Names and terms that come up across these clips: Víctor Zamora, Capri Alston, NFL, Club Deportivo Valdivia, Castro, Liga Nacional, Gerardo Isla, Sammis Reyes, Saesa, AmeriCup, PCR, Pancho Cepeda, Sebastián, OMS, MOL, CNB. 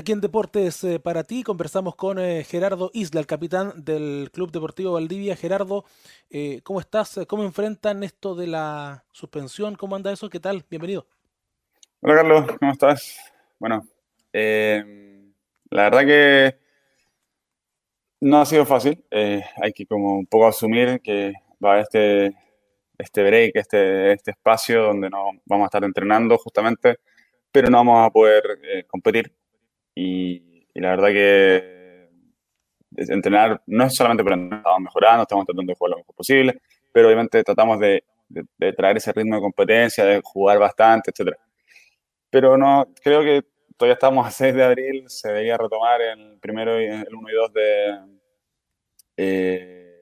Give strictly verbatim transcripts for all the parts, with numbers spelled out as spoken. Aquí en Deportes eh, para ti conversamos con eh, Gerardo Isla, el capitán del Club Deportivo Valdivia. Gerardo, eh, ¿cómo estás? ¿Cómo enfrentan esto de la suspensión? ¿Cómo anda eso? ¿Qué tal? Bienvenido. Hola, Carlos, ¿cómo estás? Bueno, eh, la verdad que no ha sido fácil. Eh, hay que como un poco asumir que va a este, este break, este, este espacio donde no vamos a estar entrenando justamente, pero no vamos a poder eh, competir. Y, y la verdad que entrenar no es solamente para entrenar, estamos mejorando, estamos tratando de jugar lo mejor posible, pero obviamente tratamos de, de, de traer ese ritmo de competencia, de jugar bastante, etcétera. Pero no, creo que todavía estamos a seis de abril, se debería retomar el primero, el uno y dos de, eh,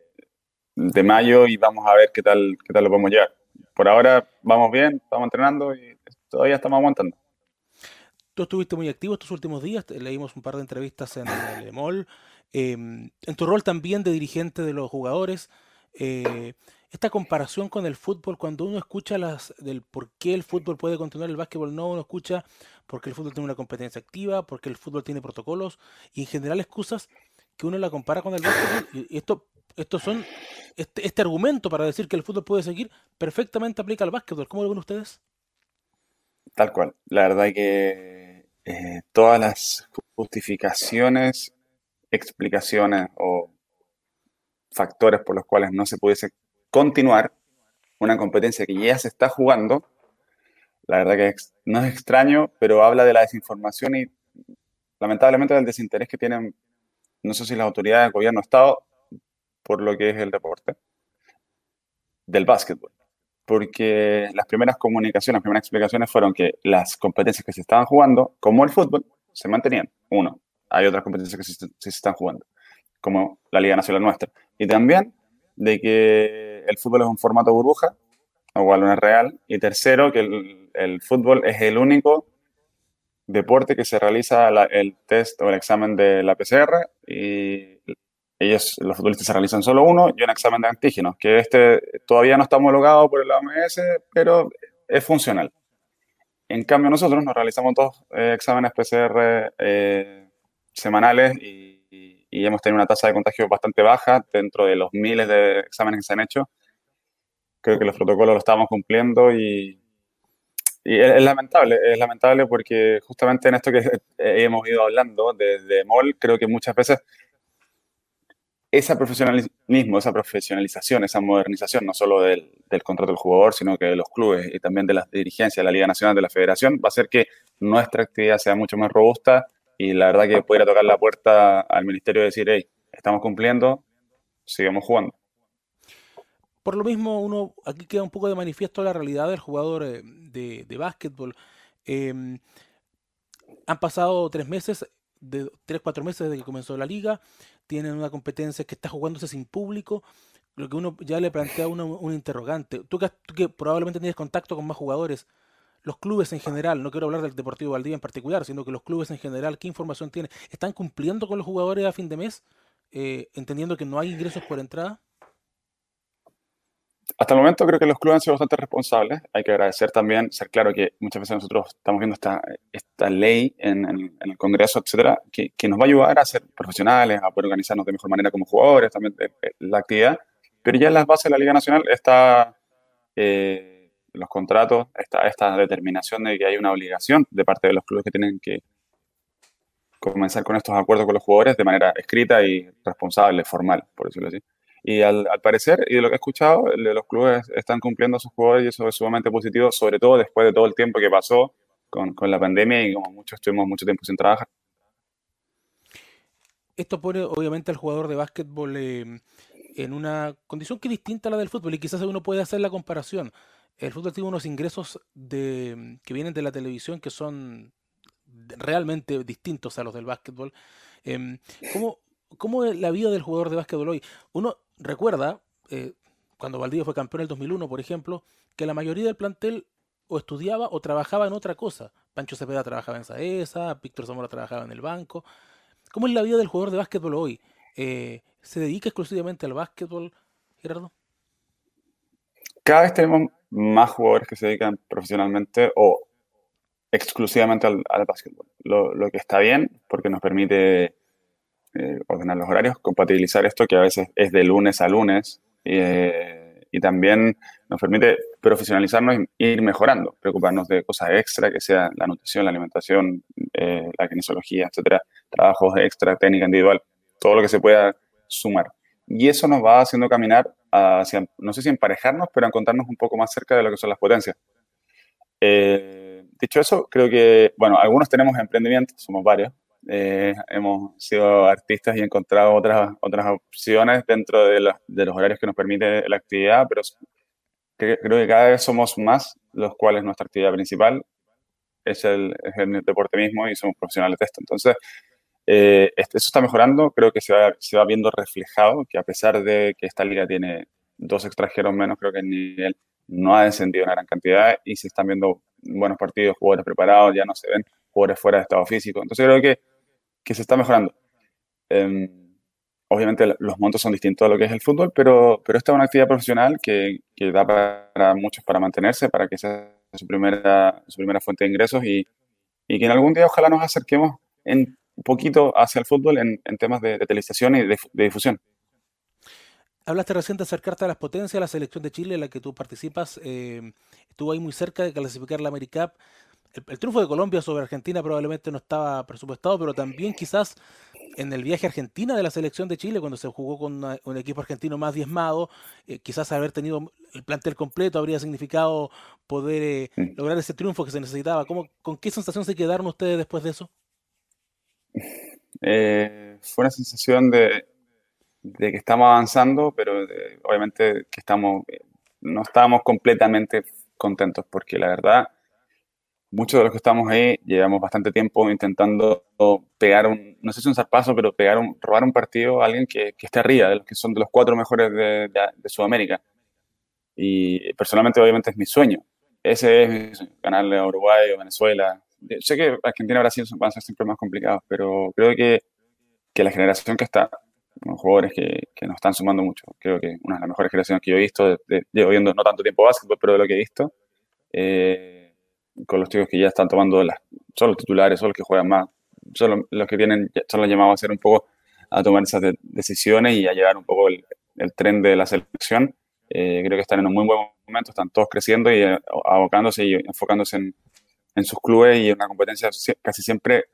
de mayo y vamos a ver qué tal, qué tal lo podemos llevar. Por ahora vamos bien, estamos entrenando y todavía estamos aguantando. Tú estuviste muy activo estos últimos días, leímos un par de entrevistas en el M O L, eh, en tu rol también de dirigente de los jugadores, eh, esta comparación con el fútbol, cuando uno escucha las del por qué el fútbol puede continuar, el básquetbol no, uno escucha porque el fútbol tiene una competencia activa, porque el fútbol tiene protocolos, y en general excusas que uno la compara con el básquetbol, y esto, esto son, este, este argumento para decir que el fútbol puede seguir, perfectamente aplica al básquetbol. ¿Cómo lo ven ustedes? Tal cual, la verdad que Eh, todas las justificaciones, explicaciones o factores por los cuales no se pudiese continuar una competencia que ya se está jugando, la verdad que ex- no es extraño, pero habla de la desinformación y lamentablemente del desinterés que tienen, no sé si las autoridades, el gobierno, Estado, por lo que es el deporte del básquetbol. Porque las primeras comunicaciones, las primeras explicaciones fueron que las competencias que se estaban jugando, como el fútbol, se mantenían. Uno, hay otras competencias que se, se están jugando, como la Liga Nacional nuestra. Y también de que el fútbol es un formato burbuja, igual no es real. Y tercero, que el, el fútbol es el único deporte que se realiza la, el test o el examen de la P C R y ellos, los futbolistas, se realizan solo uno y un examen de antígenos, que este todavía no está homologado por el O M S, pero es funcional. En cambio, nosotros nos realizamos dos eh, exámenes P C R eh, semanales y, y, y hemos tenido una tasa de contagio bastante baja dentro de los miles de exámenes que se han hecho. Creo que los protocolos los estamos cumpliendo y, y es, es lamentable, es lamentable porque justamente en esto que hemos ido hablando desde M O L, creo que muchas veces ese profesionalismo, esa profesionalización, esa modernización, no solo del, del contrato del jugador, sino que de los clubes y también de las dirigencias de la Liga Nacional, de la Federación, va a hacer que nuestra actividad sea mucho más robusta y la verdad que pudiera tocar la puerta al ministerio y decir, hey, estamos cumpliendo, sigamos jugando. Por lo mismo, uno aquí queda un poco de manifiesto la realidad del jugador de, de básquetbol. Eh, han pasado tres meses, de tres, cuatro meses desde que comenzó la liga, tienen una competencia que está jugándose sin público, lo que uno ya le plantea uno, un interrogante. Tú que, tú que probablemente tienes contacto con más jugadores, los clubes en general, no quiero hablar del Deportivo Valdivia en particular, sino que los clubes en general, ¿qué información tienen? ¿Están cumpliendo con los jugadores a fin de mes, eh, entendiendo que no hay ingresos por entrada? Hasta el momento creo que los clubes han sido bastante responsables. Hay que agradecer también, ser claro que muchas veces nosotros estamos viendo esta, esta ley en, en, en el Congreso, etcétera, que, que nos va a ayudar a ser profesionales, a poder organizarnos de mejor manera como jugadores, también de, de, la actividad. Pero ya en las bases de la Liga Nacional está eh, los contratos, está esta determinación de que hay una obligación de parte de los clubes que tienen que comenzar con estos acuerdos con los jugadores de manera escrita y responsable, formal, por decirlo así. Y al, al parecer, y de lo que he escuchado, los clubes están cumpliendo a sus jugadores y eso es sumamente positivo, sobre todo después de todo el tiempo que pasó con, con la pandemia y como muchos estuvimos mucho tiempo sin trabajar. Esto pone obviamente al jugador de básquetbol eh, en una condición que es distinta a la del fútbol y quizás uno puede hacer la comparación. El fútbol tiene unos ingresos de, que vienen de la televisión que son realmente distintos a los del básquetbol. Eh, ¿Cómo...? ¿Cómo es la vida del jugador de básquetbol hoy? Uno recuerda, eh, cuando Valdivia fue campeón en el dos mil uno, por ejemplo, que la mayoría del plantel o estudiaba o trabajaba en otra cosa. Pancho Cepeda trabajaba en Saesa, Víctor Zamora trabajaba en el banco. ¿Cómo es la vida del jugador de básquetbol hoy? Eh, ¿Se dedica exclusivamente al básquetbol, Gerardo? Cada vez tenemos más jugadores que se dedican profesionalmente o exclusivamente al, al básquetbol, lo, lo que está bien, porque nos permite eh, ordenar los horarios, compatibilizar esto que a veces es de lunes a lunes, eh, y también nos permite profesionalizarnos e ir mejorando, preocuparnos de cosas extra, que sea la nutrición, la alimentación, eh, la kinesiología, etcétera, trabajos extra, técnica individual, todo lo que se pueda sumar. Y eso nos va haciendo caminar hacia, no sé si emparejarnos, pero encontrarnos un poco más cerca de lo que son las potencias. Eh, dicho eso, creo que, bueno, algunos tenemos emprendimientos, somos varios. Eh, hemos sido artistas y encontrado otras, otras opciones dentro de, la, de los horarios que nos permite la actividad, pero cre- creo que cada vez somos más, los cuales nuestra actividad principal es el, es el deporte mismo y somos profesionales de esto. Entonces, Eh, eso está mejorando, creo que se va, se va viendo reflejado, que a pesar de que esta liga tiene dos extranjeros menos, creo que el nivel no ha descendido una gran cantidad y se están viendo buenos partidos, jugadores preparados, ya no se ven jugadores fuera de estado físico. Entonces creo que, que se está mejorando. Eh, obviamente los montos son distintos a lo que es el fútbol, pero, pero esta es una actividad profesional que, que da para muchos para mantenerse, para que sea su primera, su primera fuente de ingresos y, y que en algún día ojalá nos acerquemos en un poquito hacia el fútbol en, en temas de, de televisación y de, de difusión. Hablaste recién de acercarte a las potencias, la selección de Chile en la que tú participas, eh, estuvo ahí muy cerca de clasificar la AmeriCup. El, el triunfo de Colombia sobre Argentina probablemente no estaba presupuestado, pero también quizás en el viaje a Argentina de la selección de Chile, cuando se jugó con una, un equipo argentino más diezmado, eh, quizás haber tenido el plantel completo habría significado poder eh, sí. lograr ese triunfo que se necesitaba. ¿Cómo, ¿Con qué sensación se quedaron ustedes después de eso? Eh, fue una sensación de, de que estamos avanzando, pero de, obviamente que estamos, no estábamos completamente contentos, porque la verdad, muchos de los que estamos ahí llevamos bastante tiempo intentando pegar un, no sé si un zarpazo, pero pegar un, robar un partido a alguien que, que esté arriba, de los que son de los cuatro mejores de, de, de Sudamérica. Y personalmente, obviamente, es mi sueño. Ese es mi sueño, ganarle a Uruguay o Venezuela. Sé que Argentina y Brasil van a ser siempre más complicados, pero creo que, que la generación que está, los jugadores que, que nos están sumando mucho, creo que una de las mejores generaciones que yo he visto, de, de, llevo viendo no tanto tiempo básquetbol, pero de lo que he visto, eh, con los chicos que ya están tomando, las, son los titulares, son los que juegan más, son los, los que tienen, son los llamados a hacer un poco, a tomar esas de, decisiones y a llevar un poco el, el tren de la selección. Eh, creo que están en un muy buen momento, están todos creciendo y eh, abocándose y enfocándose en en sus clubes y en una competencia casi siempre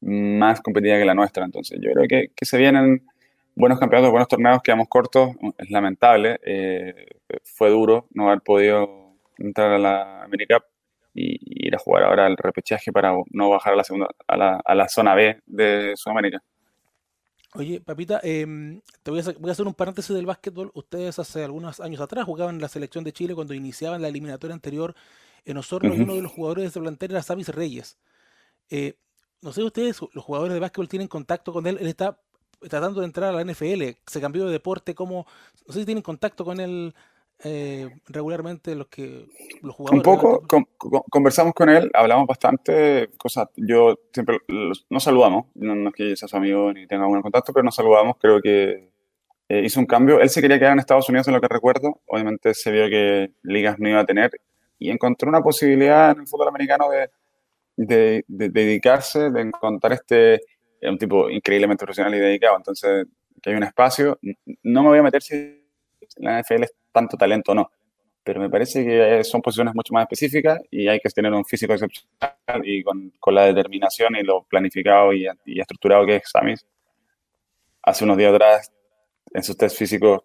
más competitiva que la nuestra. Entonces yo creo que, que se vienen buenos campeonatos, buenos torneos, quedamos cortos, es lamentable, eh, fue duro no haber podido entrar a la AmeriCup y ir a jugar ahora al repechaje para no bajar a la segunda a la, a la zona B de Sudamérica. Oye, Papita, eh, te voy a, voy a hacer un paréntesis del básquetbol. Ustedes hace algunos años atrás jugaban en la selección de Chile cuando iniciaban la eliminatoria anterior en Osorno, uh-huh. y uno de los jugadores de ese plantel era Sammis Reyes. Eh, no sé, ustedes, los jugadores de básquetbol, tienen contacto con él. Él está tratando de entrar a la N F L, se cambió de deporte. ¿Cómo? No sé si tienen contacto con él eh, regularmente los que los jugadores. Un poco, con, con, conversamos con él, hablamos bastante cosas. Yo siempre los, nos saludamos, no, no es que sea su amigo ni tenga algún contacto, pero nos saludamos. Creo que eh, hizo un cambio. Él se quería quedar en Estados Unidos, en lo que recuerdo. Obviamente se vio que ligas no iba a tener. Y encontró una posibilidad en el fútbol americano de, de, de dedicarse, de encontrar este... un tipo increíblemente profesional y dedicado. Entonces, que hay un espacio. No me voy a meter si en la N F L es tanto talento o no. Pero me parece que son posiciones mucho más específicas y hay que tener un físico excepcional y con, con la determinación y lo planificado y, y estructurado que es Sammis. Hace unos días atrás, en sus test físicos,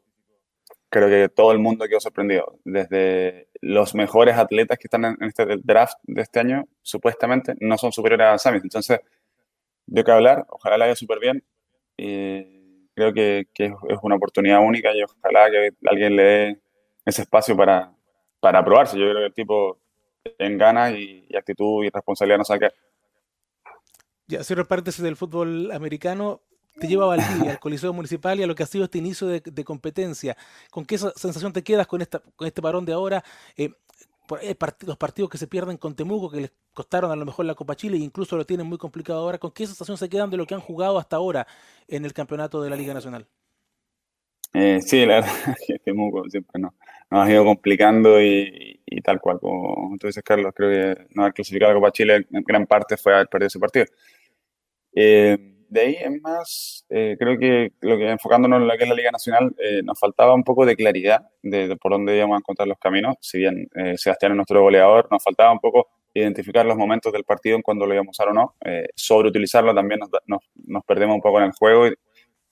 creo que todo el mundo quedó sorprendido. Desde los mejores atletas que están en este draft de este año, supuestamente, no son superiores a Sammis. Entonces, de qué hablar, ojalá la haya súper bien. Eh, creo que, que es una oportunidad única y ojalá que alguien le dé ese espacio para, para probarse. Yo creo que el tipo en ganas y, y actitud y responsabilidad no saca. Ya, cierro paréntesis del fútbol americano. Te lleva a Valdivia, al Coliseo Municipal y a lo que ha sido este inicio de, de competencia. ¿Con qué sensación te quedas con, esta, con este parón de ahora? Eh, por, eh, part- los partidos que se pierden con Temuco, que les costaron a lo mejor la Copa Chile e incluso lo tienen muy complicado ahora. ¿Con qué sensación se quedan de lo que han jugado hasta ahora en el campeonato de la Liga Nacional? Eh, sí, la verdad es que Temuco siempre nos, nos ha ido complicando y, y tal cual, como tú dices, Carlos, creo que no haber clasificado la Copa Chile en gran parte fue haber perdido ese partido. Eh, de ahí en más, eh, creo que, lo que enfocándonos en lo que es la Liga Nacional, eh, nos faltaba un poco de claridad de, de por dónde íbamos a encontrar los caminos. Si bien eh, Sebastián es nuestro goleador, nos faltaba un poco identificar los momentos del partido en cuando lo íbamos a usar o no. Eh, sobreutilizarlo también nos, nos, nos perdemos un poco en el juego y,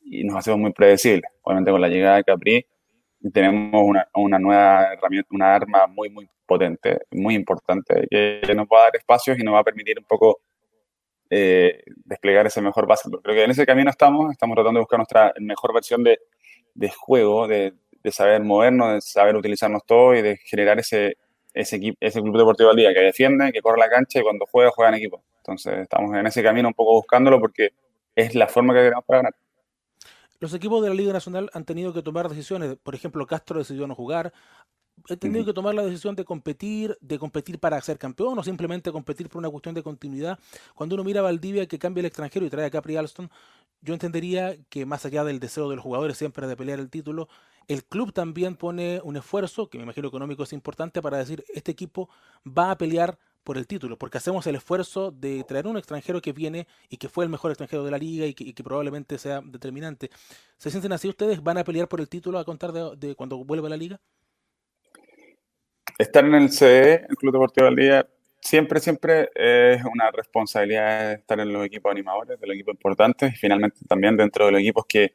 y nos hacemos muy predecibles. Obviamente con la llegada de Capri tenemos una, una nueva herramienta, una arma muy, muy potente, muy importante, que nos va a dar espacios y nos va a permitir un poco Eh, desplegar ese mejor base. Creo que en ese camino estamos, estamos tratando de buscar nuestra mejor versión de, de juego, de, de saber movernos, de saber utilizarnos todo y de generar ese, ese, equipo, ese Club Deportivo Valdivia que defiende, que corre la cancha y cuando juega, juega en equipo. Entonces estamos en ese camino un poco buscándolo porque es la forma que queremos para ganar. Los equipos de la Liga Nacional han tenido que tomar decisiones. Por ejemplo, Castro decidió no jugar. He tenido que tomar la decisión de competir, de competir para ser campeón o simplemente competir por una cuestión de continuidad. Cuando uno mira a Valdivia que cambia el extranjero y trae a Capri Alston, yo entendería que más allá del deseo de los jugadores siempre de pelear el título, el club también pone un esfuerzo, que me imagino económico es importante, para decir este equipo va a pelear por el título, porque hacemos el esfuerzo de traer un extranjero que viene y que fue el mejor extranjero de la liga y que, y que probablemente sea determinante. ¿Se sienten así ustedes? ¿Van a pelear por el título a contar de, de cuando vuelva a la liga? Estar en el C D E, el Club Deportivo Valdivia, siempre, siempre es una responsabilidad estar en los equipos animadores, de los equipos importantes y finalmente también dentro de los equipos que,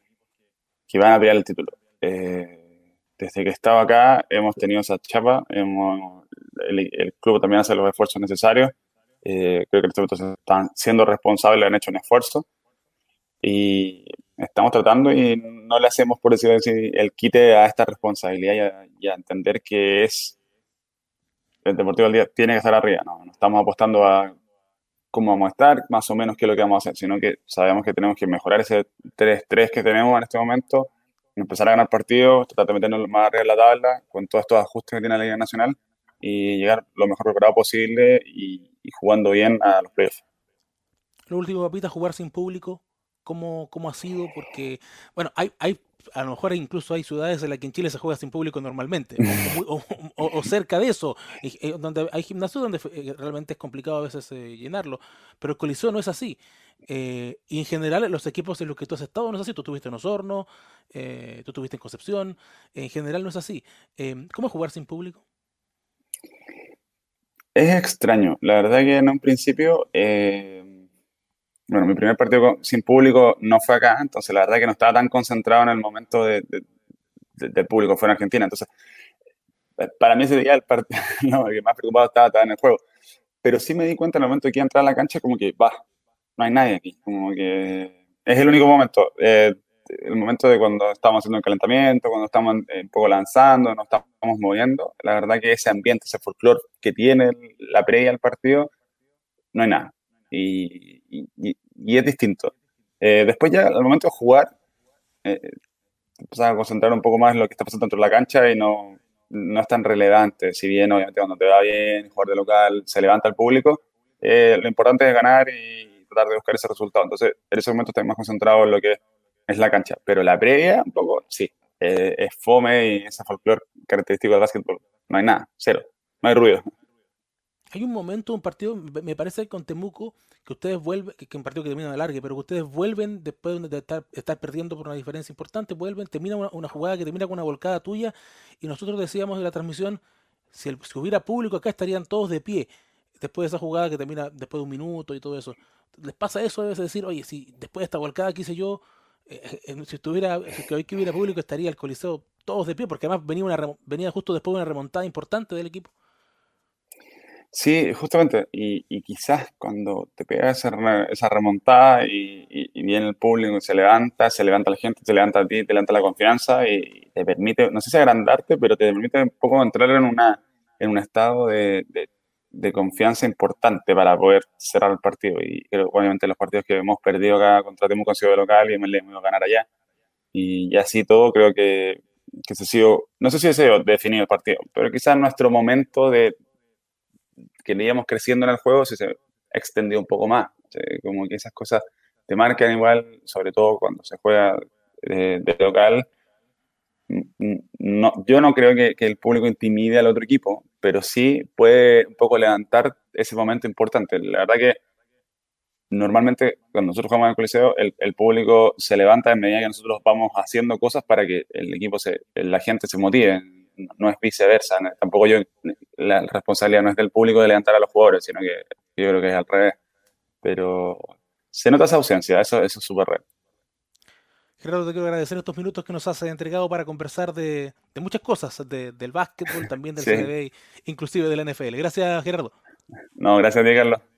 que van a pelear el título. Eh, desde que estaba acá hemos tenido esa chapa, hemos, el, el club también hace los esfuerzos necesarios, eh, creo que los están siendo responsables, han hecho un esfuerzo y estamos tratando y no le hacemos, por decirlo así, el quite a esta responsabilidad y a, y a entender que es el Deportivo Valdivia tiene que estar arriba, no, no estamos apostando a cómo vamos a estar, más o menos qué es lo que vamos a hacer, sino que sabemos que tenemos que mejorar ese tres tres que tenemos en este momento, empezar a ganar partidos, tratar de meternos más arriba en la tabla, con todos estos ajustes que tiene la Liga Nacional, y llegar lo mejor preparado posible y, y jugando bien a los playoffs. Lo último, papita, jugar sin público, ¿cómo, cómo ha sido? Porque, bueno, hay... hay... a lo mejor incluso hay ciudades en las que en Chile se juega sin público normalmente, o, o, o, o cerca de eso, y, y donde hay gimnasio donde realmente es complicado a veces eh, llenarlo, pero el Coliseo no es así. Eh, y en general los equipos en los que tú has estado no es así, tú estuviste en Osorno, eh, tú estuviste en Concepción, en general no es así. Eh, ¿Cómo es jugar sin público? Es extraño, la verdad que en un principio... Eh... Bueno, mi primer partido sin público no fue acá, entonces la verdad es que no estaba tan concentrado en el momento de, de, de, del público, fue en Argentina. Entonces, para mí ese día el partido, no, el que más preocupado estaba, estaba en el juego. Pero sí me di cuenta en el momento que iba a entrar a la cancha, como que, va, no hay nadie aquí. Como que es el único momento. Eh, el momento de cuando estamos haciendo el calentamiento, cuando estamos eh, un poco lanzando, nos estamos moviendo. La verdad que ese ambiente, ese folclore que tiene la previa al partido, no hay nada. Y, y, y es distinto. Eh, después ya, al momento de jugar, eh, te empiezas a concentrar un poco más en lo que está pasando dentro de la cancha y no, no es tan relevante. Si bien, obviamente, cuando te va bien, jugar de local, se levanta el público, eh, lo importante es ganar y tratar de buscar ese resultado. Entonces, en ese momento estás más concentrado en lo que es la cancha. Pero la previa, un poco, sí, eh, es fome y ese folclore característico del básquetbol. No hay nada, cero, no hay ruido. Hay un momento, un partido, me parece con Temuco, que ustedes vuelven, que es un partido que termina de largue, pero que ustedes vuelven después de estar, estar perdiendo por una diferencia importante, vuelven, termina una, una jugada que termina con una volcada tuya, y nosotros decíamos en la transmisión, si, el, si hubiera público acá estarían todos de pie, después de esa jugada que termina después de un minuto y todo eso. ¿Les pasa eso? Debes decir, oye, si después de esta volcada que hice yo, eh, eh, si estuviera, que hoy que hubiera público estaría el Coliseo todos de pie, porque además venía, una, venía justo después de una remontada importante del equipo. Sí, justamente, y, y quizás cuando te pegas esa, esa remontada y, y, y viene el público y se levanta, se levanta la gente, se levanta a ti, te levanta la confianza y te permite, no sé si agrandarte, pero te permite un poco entrar en, una, en un estado de, de, de confianza importante para poder cerrar el partido. Y obviamente los partidos que hemos perdido acá contra Temuco han sido de local y le hemos ido a ganar allá. Y, y así todo creo que, que se ha sido, no sé si se ha definido el partido, pero quizás nuestro momento de que le íbamos creciendo en el juego, si se extendió un poco más. O sea, como que esas cosas te marcan igual, sobre todo cuando se juega de, de local, no, yo no creo que, que el público intimide al otro equipo, pero sí puede un poco levantar ese momento importante. La verdad que normalmente cuando nosotros jugamos en el Coliseo, el, el público se levanta en medida que nosotros vamos haciendo cosas para que el equipo, se, la gente se motive. No es viceversa, tampoco yo, la responsabilidad no es del público de levantar a los jugadores, sino que yo creo que es al revés. Pero se nota esa ausencia, eso, eso es súper real. Gerardo, te quiero agradecer estos minutos que nos has entregado para conversar de, de muchas cosas, de, del básquetbol, también del sí. C N B, inclusive del N F L. Gracias, Gerardo. No, gracias a ti, Carlos.